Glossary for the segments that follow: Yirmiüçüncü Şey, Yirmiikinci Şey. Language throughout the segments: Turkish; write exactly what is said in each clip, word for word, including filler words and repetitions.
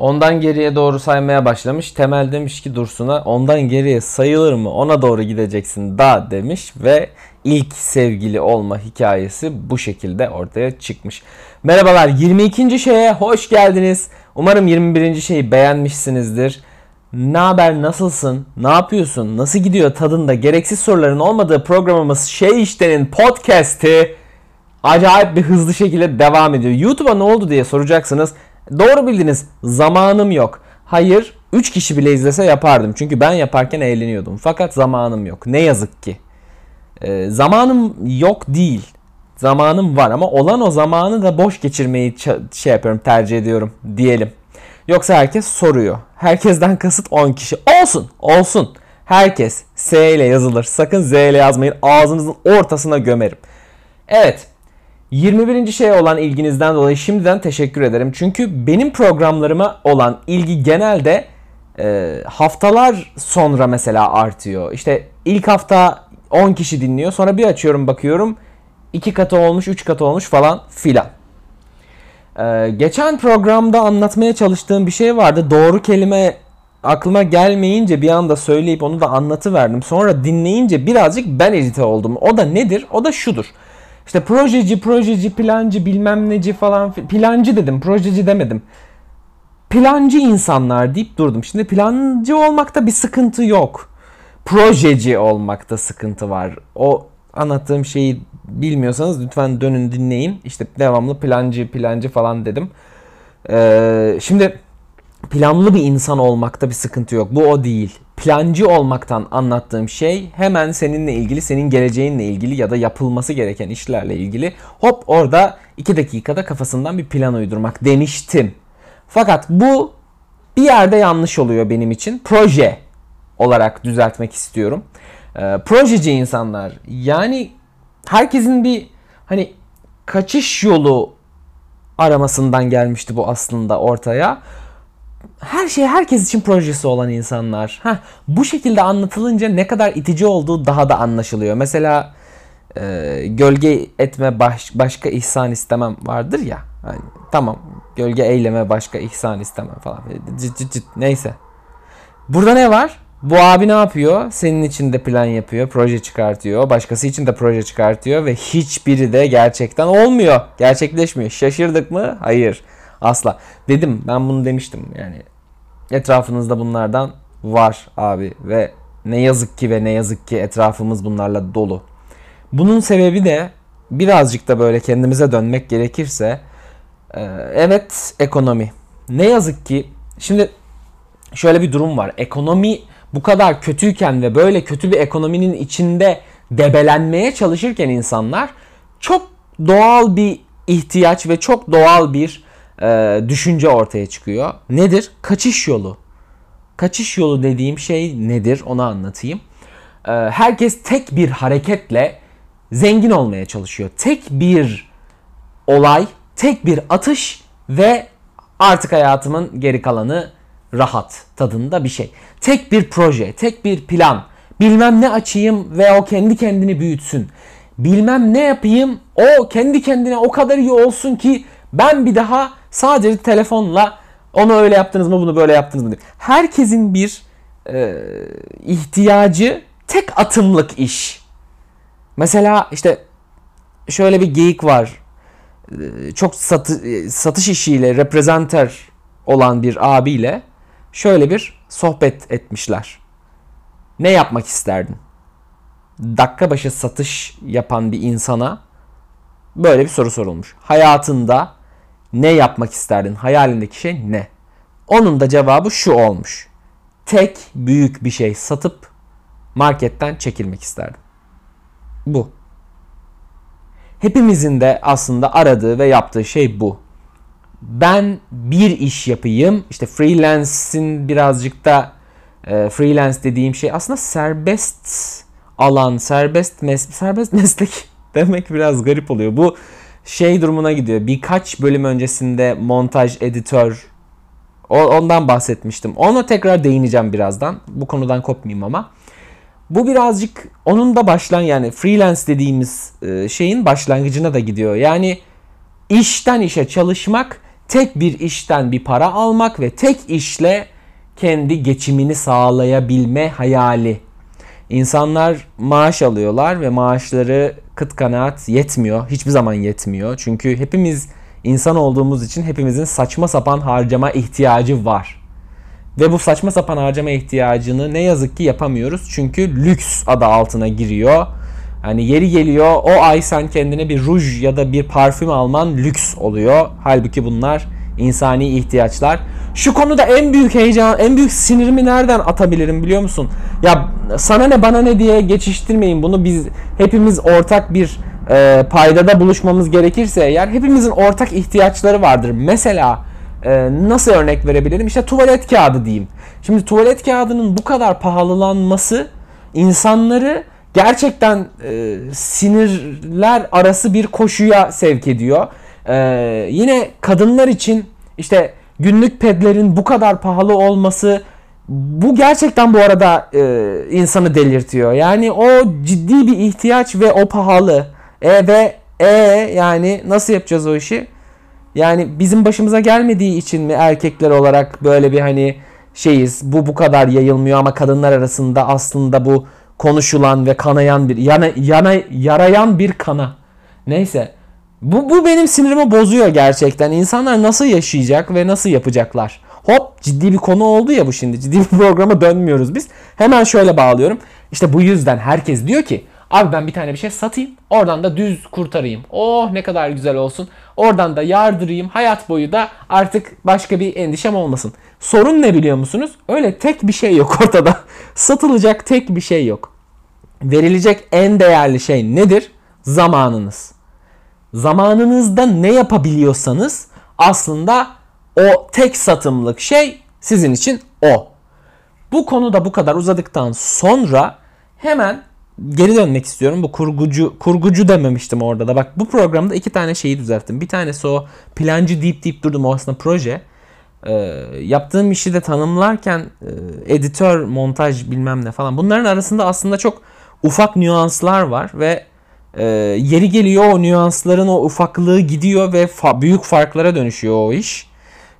Ondan geriye doğru saymaya başlamış. Temel demiş ki Dursun'a, ondan geriye sayılır mı? Ona doğru gideceksin da demiş ve ilk sevgili olma hikayesi bu şekilde ortaya çıkmış. Merhabalar, yirmi ikinci şeye hoş geldiniz. Umarım yirmi birinci şeyi beğenmişsinizdir. Ne haber, nasılsın, ne yapıyorsun, nasıl gidiyor tadında gereksiz soruların olmadığı programımız Şey İşte'nin podcast'i acayip bir hızlı şekilde devam ediyor. YouTube'a ne oldu diye soracaksınız. Doğru bildiniz, zamanım yok. Hayır, üç kişi bile izlese yapardım. Çünkü ben yaparken eğleniyordum. Fakat zamanım yok. Ne yazık ki. Ee, zamanım yok değil. Zamanım var ama olan o zamanı da boş geçirmeyi şey yapıyorum, tercih ediyorum diyelim. Yoksa herkes soruyor. Herkesten kasıt on kişi. Olsun, olsun. Herkes S ile yazılır. Sakın Z ile yazmayın. Ağzınızın ortasına gömerim. Evet. yirmi birinci şeye olan ilginizden dolayı şimdiden teşekkür ederim. Çünkü benim programlarıma olan ilgi genelde e, haftalar sonra mesela artıyor. İşte ilk hafta on kişi dinliyor. Sonra bir açıyorum bakıyorum iki katı olmuş, üç katı olmuş falan filan. E, geçen programda anlatmaya çalıştığım bir şey vardı. Doğru kelime aklıma gelmeyince bir anda söyleyip onu da anlatıverdim. Sonra dinleyince birazcık ben irite oldum. O da nedir? O da şudur. İşte projeci, projeci, plancı, bilmem neci falan. Plancı dedim, projeci demedim. Plancı insanlar deyip durdum. Şimdi plancı olmakta bir sıkıntı yok. Projeci olmakta sıkıntı var. O anlattığım şeyi bilmiyorsanız lütfen dönün dinleyin. İşte devamlı plancı, plancı falan dedim. Ee, şimdi planlı bir insan olmakta bir sıkıntı yok. Bu o değil. Plancı olmaktan anlattığım şey hemen seninle ilgili, senin geleceğinle ilgili ya da yapılması gereken işlerle ilgili hop orada iki dakikada kafasından bir plan uydurmak demiştim. Fakat bu bir yerde yanlış oluyor benim için. Proje olarak düzeltmek istiyorum. E, projeci insanlar, yani herkesin bir hani kaçış yolu aramasından gelmişti bu aslında ortaya. Her şey herkes için projesi olan insanlar. Heh, bu şekilde anlatılınca ne kadar itici olduğu daha da anlaşılıyor. Mesela e, gölge etme baş, başka ihsan istemem vardır ya. Yani, tamam, gölge eyleme başka ihsan istemem falan. Cıt cıt cıt, neyse. Burada ne var? Bu abi ne yapıyor? Senin için de plan yapıyor, proje çıkartıyor. Başkası için de proje çıkartıyor ve hiçbiri de gerçekten olmuyor. Gerçekleşmiyor. Şaşırdık mı? Hayır. Asla. Dedim, ben bunu demiştim yani. Etrafınızda bunlardan var abi ve ne yazık ki ve ne yazık ki etrafımız bunlarla dolu. Bunun sebebi de birazcık da böyle kendimize dönmek gerekirse evet, ekonomi. Ne yazık ki şimdi şöyle bir durum var. Ekonomi bu kadar kötüyken ve böyle kötü bir ekonominin içinde debelenmeye çalışırken insanlar çok doğal bir ihtiyaç ve çok doğal bir Ee, düşünce ortaya çıkıyor. Nedir? Kaçış yolu. Kaçış yolu dediğim şey nedir? Onu anlatayım. Ee, herkes tek bir hareketle zengin olmaya çalışıyor. Tek bir olay, tek bir atış ve artık hayatımın geri kalanı rahat tadında bir şey. Tek bir proje, tek bir plan. Bilmem ne açayım ve o kendi kendini büyütsün. Bilmem ne yapayım, o kendi kendine o kadar iyi olsun ki ben bir daha sadece telefonla onu öyle yaptınız mı, bunu böyle yaptınız mı diyor. Herkesin bir e, ihtiyacı tek atımlık iş. Mesela işte şöyle bir geyik var. E, çok satı, satış işiyle reprezenter olan bir abiyle şöyle bir sohbet etmişler. Ne yapmak isterdin? Dakika başı satış yapan bir insana böyle bir soru sorulmuş. Hayatında ne yapmak isterdin? Hayalindeki şey ne? Onun da cevabı şu olmuş. Tek büyük bir şey satıp marketten çekilmek isterdim. Bu. Hepimizin de aslında aradığı ve yaptığı şey bu. Ben bir iş yapayım. İşte freelance'in birazcık da e, freelance dediğim şey aslında serbest alan, serbest meslek, serbest meslek demek biraz garip oluyor. Bu şey durumuna gidiyor. Birkaç bölüm öncesinde montaj, editör, ondan bahsetmiştim. Ona tekrar değineceğim birazdan. Bu konudan kopmayayım ama. Bu birazcık onun da başlan yani freelance dediğimiz şeyin başlangıcına da gidiyor. Yani işten işe çalışmak, tek bir işten bir para almak ve tek işle kendi geçimini sağlayabilme hayali. İnsanlar maaş alıyorlar ve maaşları kıt kanaat yetmiyor. Hiçbir zaman yetmiyor. Çünkü hepimiz insan olduğumuz için hepimizin saçma sapan harcama ihtiyacı var. Ve bu saçma sapan harcama ihtiyacını ne yazık ki yapamıyoruz. Çünkü lüks adı altına giriyor. Hani yeri geliyor o ay sen kendine bir ruj ya da bir parfüm alman lüks oluyor. Halbuki bunlar insani ihtiyaçlar. Şu konuda en büyük heyecan, en büyük sinirimi nereden atabilirim biliyor musun? Ya sana ne bana ne diye geçiştirmeyin bunu. Biz hepimiz ortak bir e, paydada buluşmamız gerekirse eğer hepimizin ortak ihtiyaçları vardır. Mesela e, nasıl örnek verebilirim? İşte tuvalet kağıdı diyeyim. Şimdi tuvalet kağıdının bu kadar pahalılanması insanları gerçekten e, sinirler arası bir koşuya sevk ediyor. E, yine kadınlar için işte günlük pedlerin bu kadar pahalı olması, bu gerçekten bu arada e, insanı delirtiyor. Yani o ciddi bir ihtiyaç ve o pahalı. E ve e yani nasıl yapacağız o işi? Yani bizim başımıza gelmediği için mi erkekler olarak böyle bir hani şeyiz, bu bu kadar yayılmıyor ama kadınlar arasında aslında bu konuşulan ve kanayan bir yana, yana yarayan bir kana. Neyse. Bu, bu benim sinirimi bozuyor gerçekten. İnsanlar nasıl yaşayacak ve nasıl yapacaklar? Hop ciddi bir konu oldu ya bu şimdi. Ciddi bir programa dönmüyoruz biz. Hemen şöyle bağlıyorum. İşte bu yüzden herkes diyor ki abi ben bir tane bir şey satayım. Oradan da düz kurtarayım. Oh ne kadar güzel olsun. Oradan da yardırayım. Hayat boyu da artık başka bir endişem olmasın. Sorun ne biliyor musunuz? Öyle tek bir şey yok ortada. Satılacak tek bir şey yok. Verilecek en değerli şey nedir? Zamanınız. Zamanınızda ne yapabiliyorsanız aslında o tek satımlık şey sizin için o. Bu konuda bu kadar uzadıktan sonra hemen geri dönmek istiyorum. Bu kurgucu, kurgucu dememiştim orada da. Bak bu programda iki tane şeyi düzelttim. Bir tanesi o plancı deyip deyip durdum, o aslında proje. E, yaptığım işi de tanımlarken e, editör, montaj bilmem ne falan. Bunların arasında aslında çok ufak nüanslar var ve Ee, yeri geliyor o nüansların o ufaklığı gidiyor ve fa- büyük farklara dönüşüyor o iş.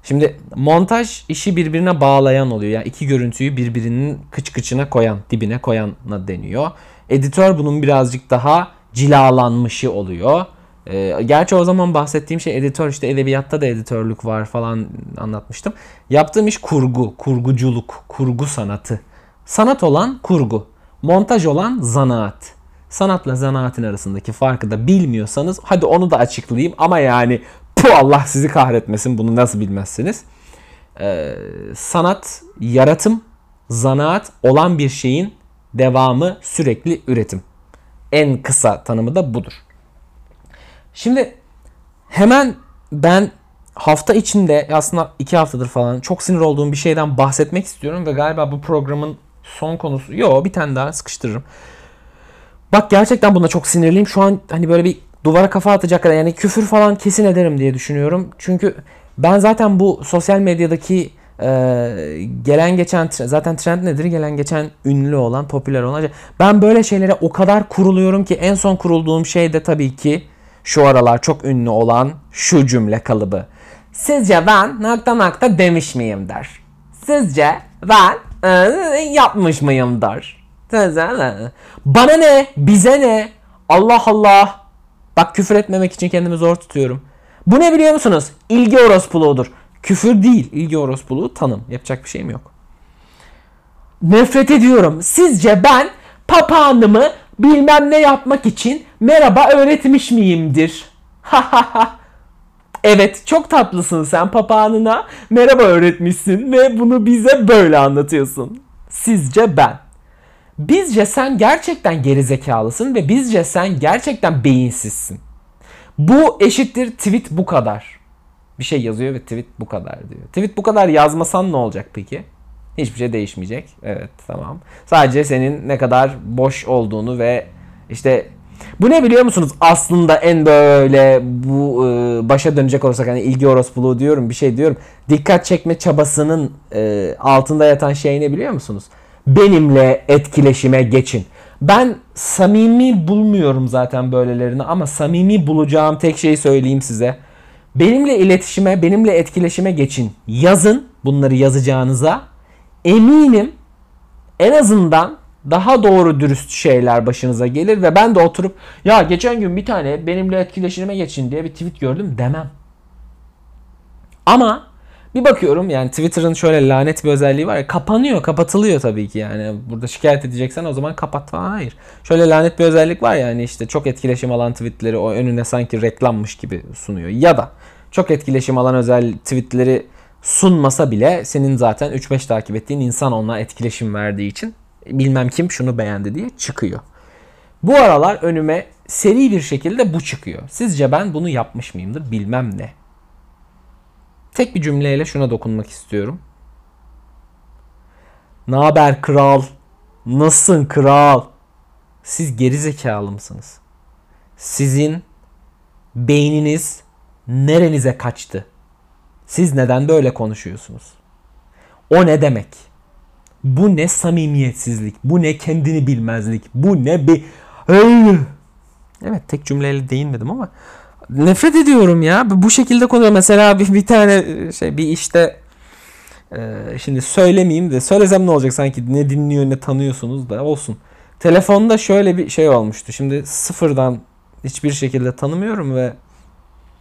Şimdi montaj işi birbirine bağlayan oluyor. Yani iki görüntüyü birbirinin kıç kıçına koyan, dibine koyana deniyor. Editör bunun birazcık daha cilalanmışı oluyor. Ee, gerçi o zaman bahsettiğim şey editör, işte edebiyatta da editörlük var falan anlatmıştım. Yaptığım iş kurgu, kurguculuk, kurgu sanatı. Sanat olan kurgu, montaj olan zanaat. Sanatla zanaatin arasındaki farkı da bilmiyorsanız hadi onu da açıklayayım ama yani bu Allah sizi kahretmesin, bunu nasıl bilmezsiniz. Ee, sanat, yaratım, zanaat olan bir şeyin devamı, sürekli üretim. En kısa tanımı da budur. Şimdi hemen ben hafta içinde aslında iki haftadır falan çok sinir olduğum bir şeyden bahsetmek istiyorum ve galiba bu programın son konusu. Yo, bir tane daha sıkıştırırım. Bak gerçekten buna çok sinirliyim. Şu an hani böyle bir duvara kafa atacak kadar yani küfür falan kesin ederim diye düşünüyorum. Çünkü ben zaten bu sosyal medyadaki e, gelen geçen zaten trend nedir? Gelen geçen ünlü olan, popüler olan. Ben böyle şeylere o kadar kuruluyorum ki en son kurulduğum şey de tabii ki şu aralar çok ünlü olan şu cümle kalıbı. Sizce ben nokta nokta demiş miyim der. Sizce ben e, yapmış mıyım der. Bana ne, bize ne, Allah Allah. Bak küfür etmemek için kendimi zor tutuyorum. Bu ne biliyor musunuz? İlgi orospuluğudur. Küfür değil, ilgi orospuluğu tanım. Yapacak bir şeyim yok. Nefret ediyorum. Sizce ben papağanımı bilmem ne yapmak için merhaba öğretmiş miyimdir? Evet, çok tatlısın sen, papağanına merhaba öğretmişsin ve bunu bize böyle anlatıyorsun. Sizce ben. Bizce sen gerçekten gerizekalısın ve bizce sen gerçekten beyinsizsin. Bu eşittir tweet bu kadar. Bir şey yazıyor ve tweet bu kadar diyor. Tweet bu kadar yazmasan ne olacak peki? Hiçbir şey değişmeyecek. Evet, tamam. Sadece senin ne kadar boş olduğunu ve işte bu ne biliyor musunuz? Aslında en böyle bu e, başa dönecek olursak hani ilgi orospuluğu diyorum, bir şey diyorum. Dikkat çekme çabasının e, altında yatan şey ne biliyor musunuz? Benimle etkileşime geçin. Ben samimi bulmuyorum zaten böylelerini ama samimi bulacağım tek şeyi söyleyeyim size. Benimle iletişime, benimle etkileşime geçin. Yazın bunları yazacağınıza. Eminim en azından daha doğru dürüst şeyler başınıza gelir ve ben de oturup ya geçen gün bir tane benimle etkileşime geçin diye bir tweet gördüm demem. Ama bir bakıyorum yani Twitter'ın şöyle lanet bir özelliği var ya, kapanıyor, kapatılıyor tabii ki yani. Burada şikayet edeceksen o zaman kapat falan, hayır. Şöyle lanet bir özellik var yani, işte çok etkileşim alan tweetleri o önüne sanki reklammış gibi sunuyor. Ya da çok etkileşim alan özel tweetleri sunmasa bile senin zaten üç beş takip ettiğin insan onunla etkileşim verdiği için bilmem kim şunu beğendi diye çıkıyor. Bu aralar önüme seri bir şekilde bu çıkıyor. Sizce ben bunu yapmış mıyımdır bilmem ne. Tek bir cümleyle şuna dokunmak istiyorum. Naber kral? Nasılsın kral? Siz gerizekalı mısınız? Sizin beyniniz nerenize kaçtı? Siz neden böyle konuşuyorsunuz? O ne demek? Bu ne samimiyetsizlik? Bu ne kendini bilmezlik? Bu ne bir... Evet, tek cümleyle değinmedim ama nefret ediyorum ya. Bu şekilde konuyor. Mesela bir, bir tane şey, bir işte e, şimdi söylemeyeyim de söylesem ne olacak sanki, ne dinliyor ne tanıyorsunuz da olsun. Telefonda şöyle bir şey olmuştu. Şimdi sıfırdan hiçbir şekilde tanımıyorum ve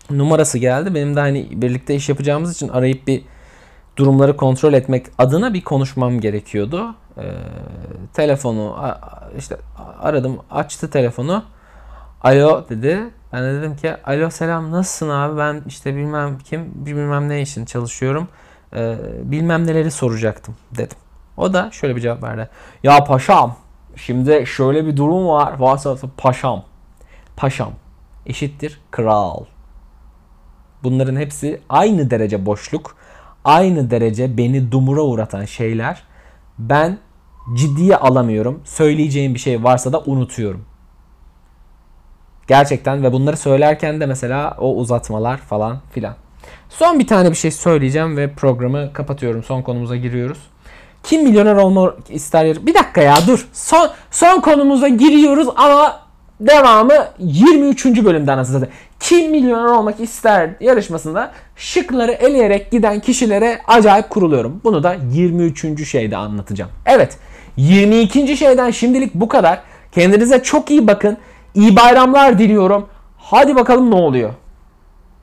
numarası geldi. Benim de hani birlikte iş yapacağımız için arayıp bir durumları kontrol etmek adına bir konuşmam gerekiyordu. E, telefonu işte aradım, açtı telefonu. Alo dedi. Ben de dedim ki alo selam, nasılsın abi, ben işte bilmem kim bilmem ne için çalışıyorum, ee, bilmem neleri soracaktım dedim. O da şöyle bir cevap verdi. Ya paşam şimdi şöyle bir durum var. WhatsApp'ta paşam. Paşam eşittir kral. Bunların hepsi aynı derece boşluk, aynı derece beni dumura uğratan şeyler. Ben ciddiye alamıyorum. Söyleyeceğim bir şey varsa da unutuyorum. Gerçekten ve bunları söylerken de mesela o uzatmalar falan filan. Son bir tane bir şey söyleyeceğim ve programı kapatıyorum. Son konumuza giriyoruz. Kim milyoner olmak ister? Bir dakika ya dur. Son son konumuza giriyoruz ama devamı yirmi üçüncü bölümden aslında. Kim milyoner olmak ister yarışmasında şıkları eleyerek giden kişilere acayip kuruluyorum. Bunu da yirmi üçüncü şeyde anlatacağım. Evet, yirmi ikinci şeyden şimdilik bu kadar. Kendinize çok iyi bakın. İyi bayramlar diliyorum. Hadi bakalım ne oluyor?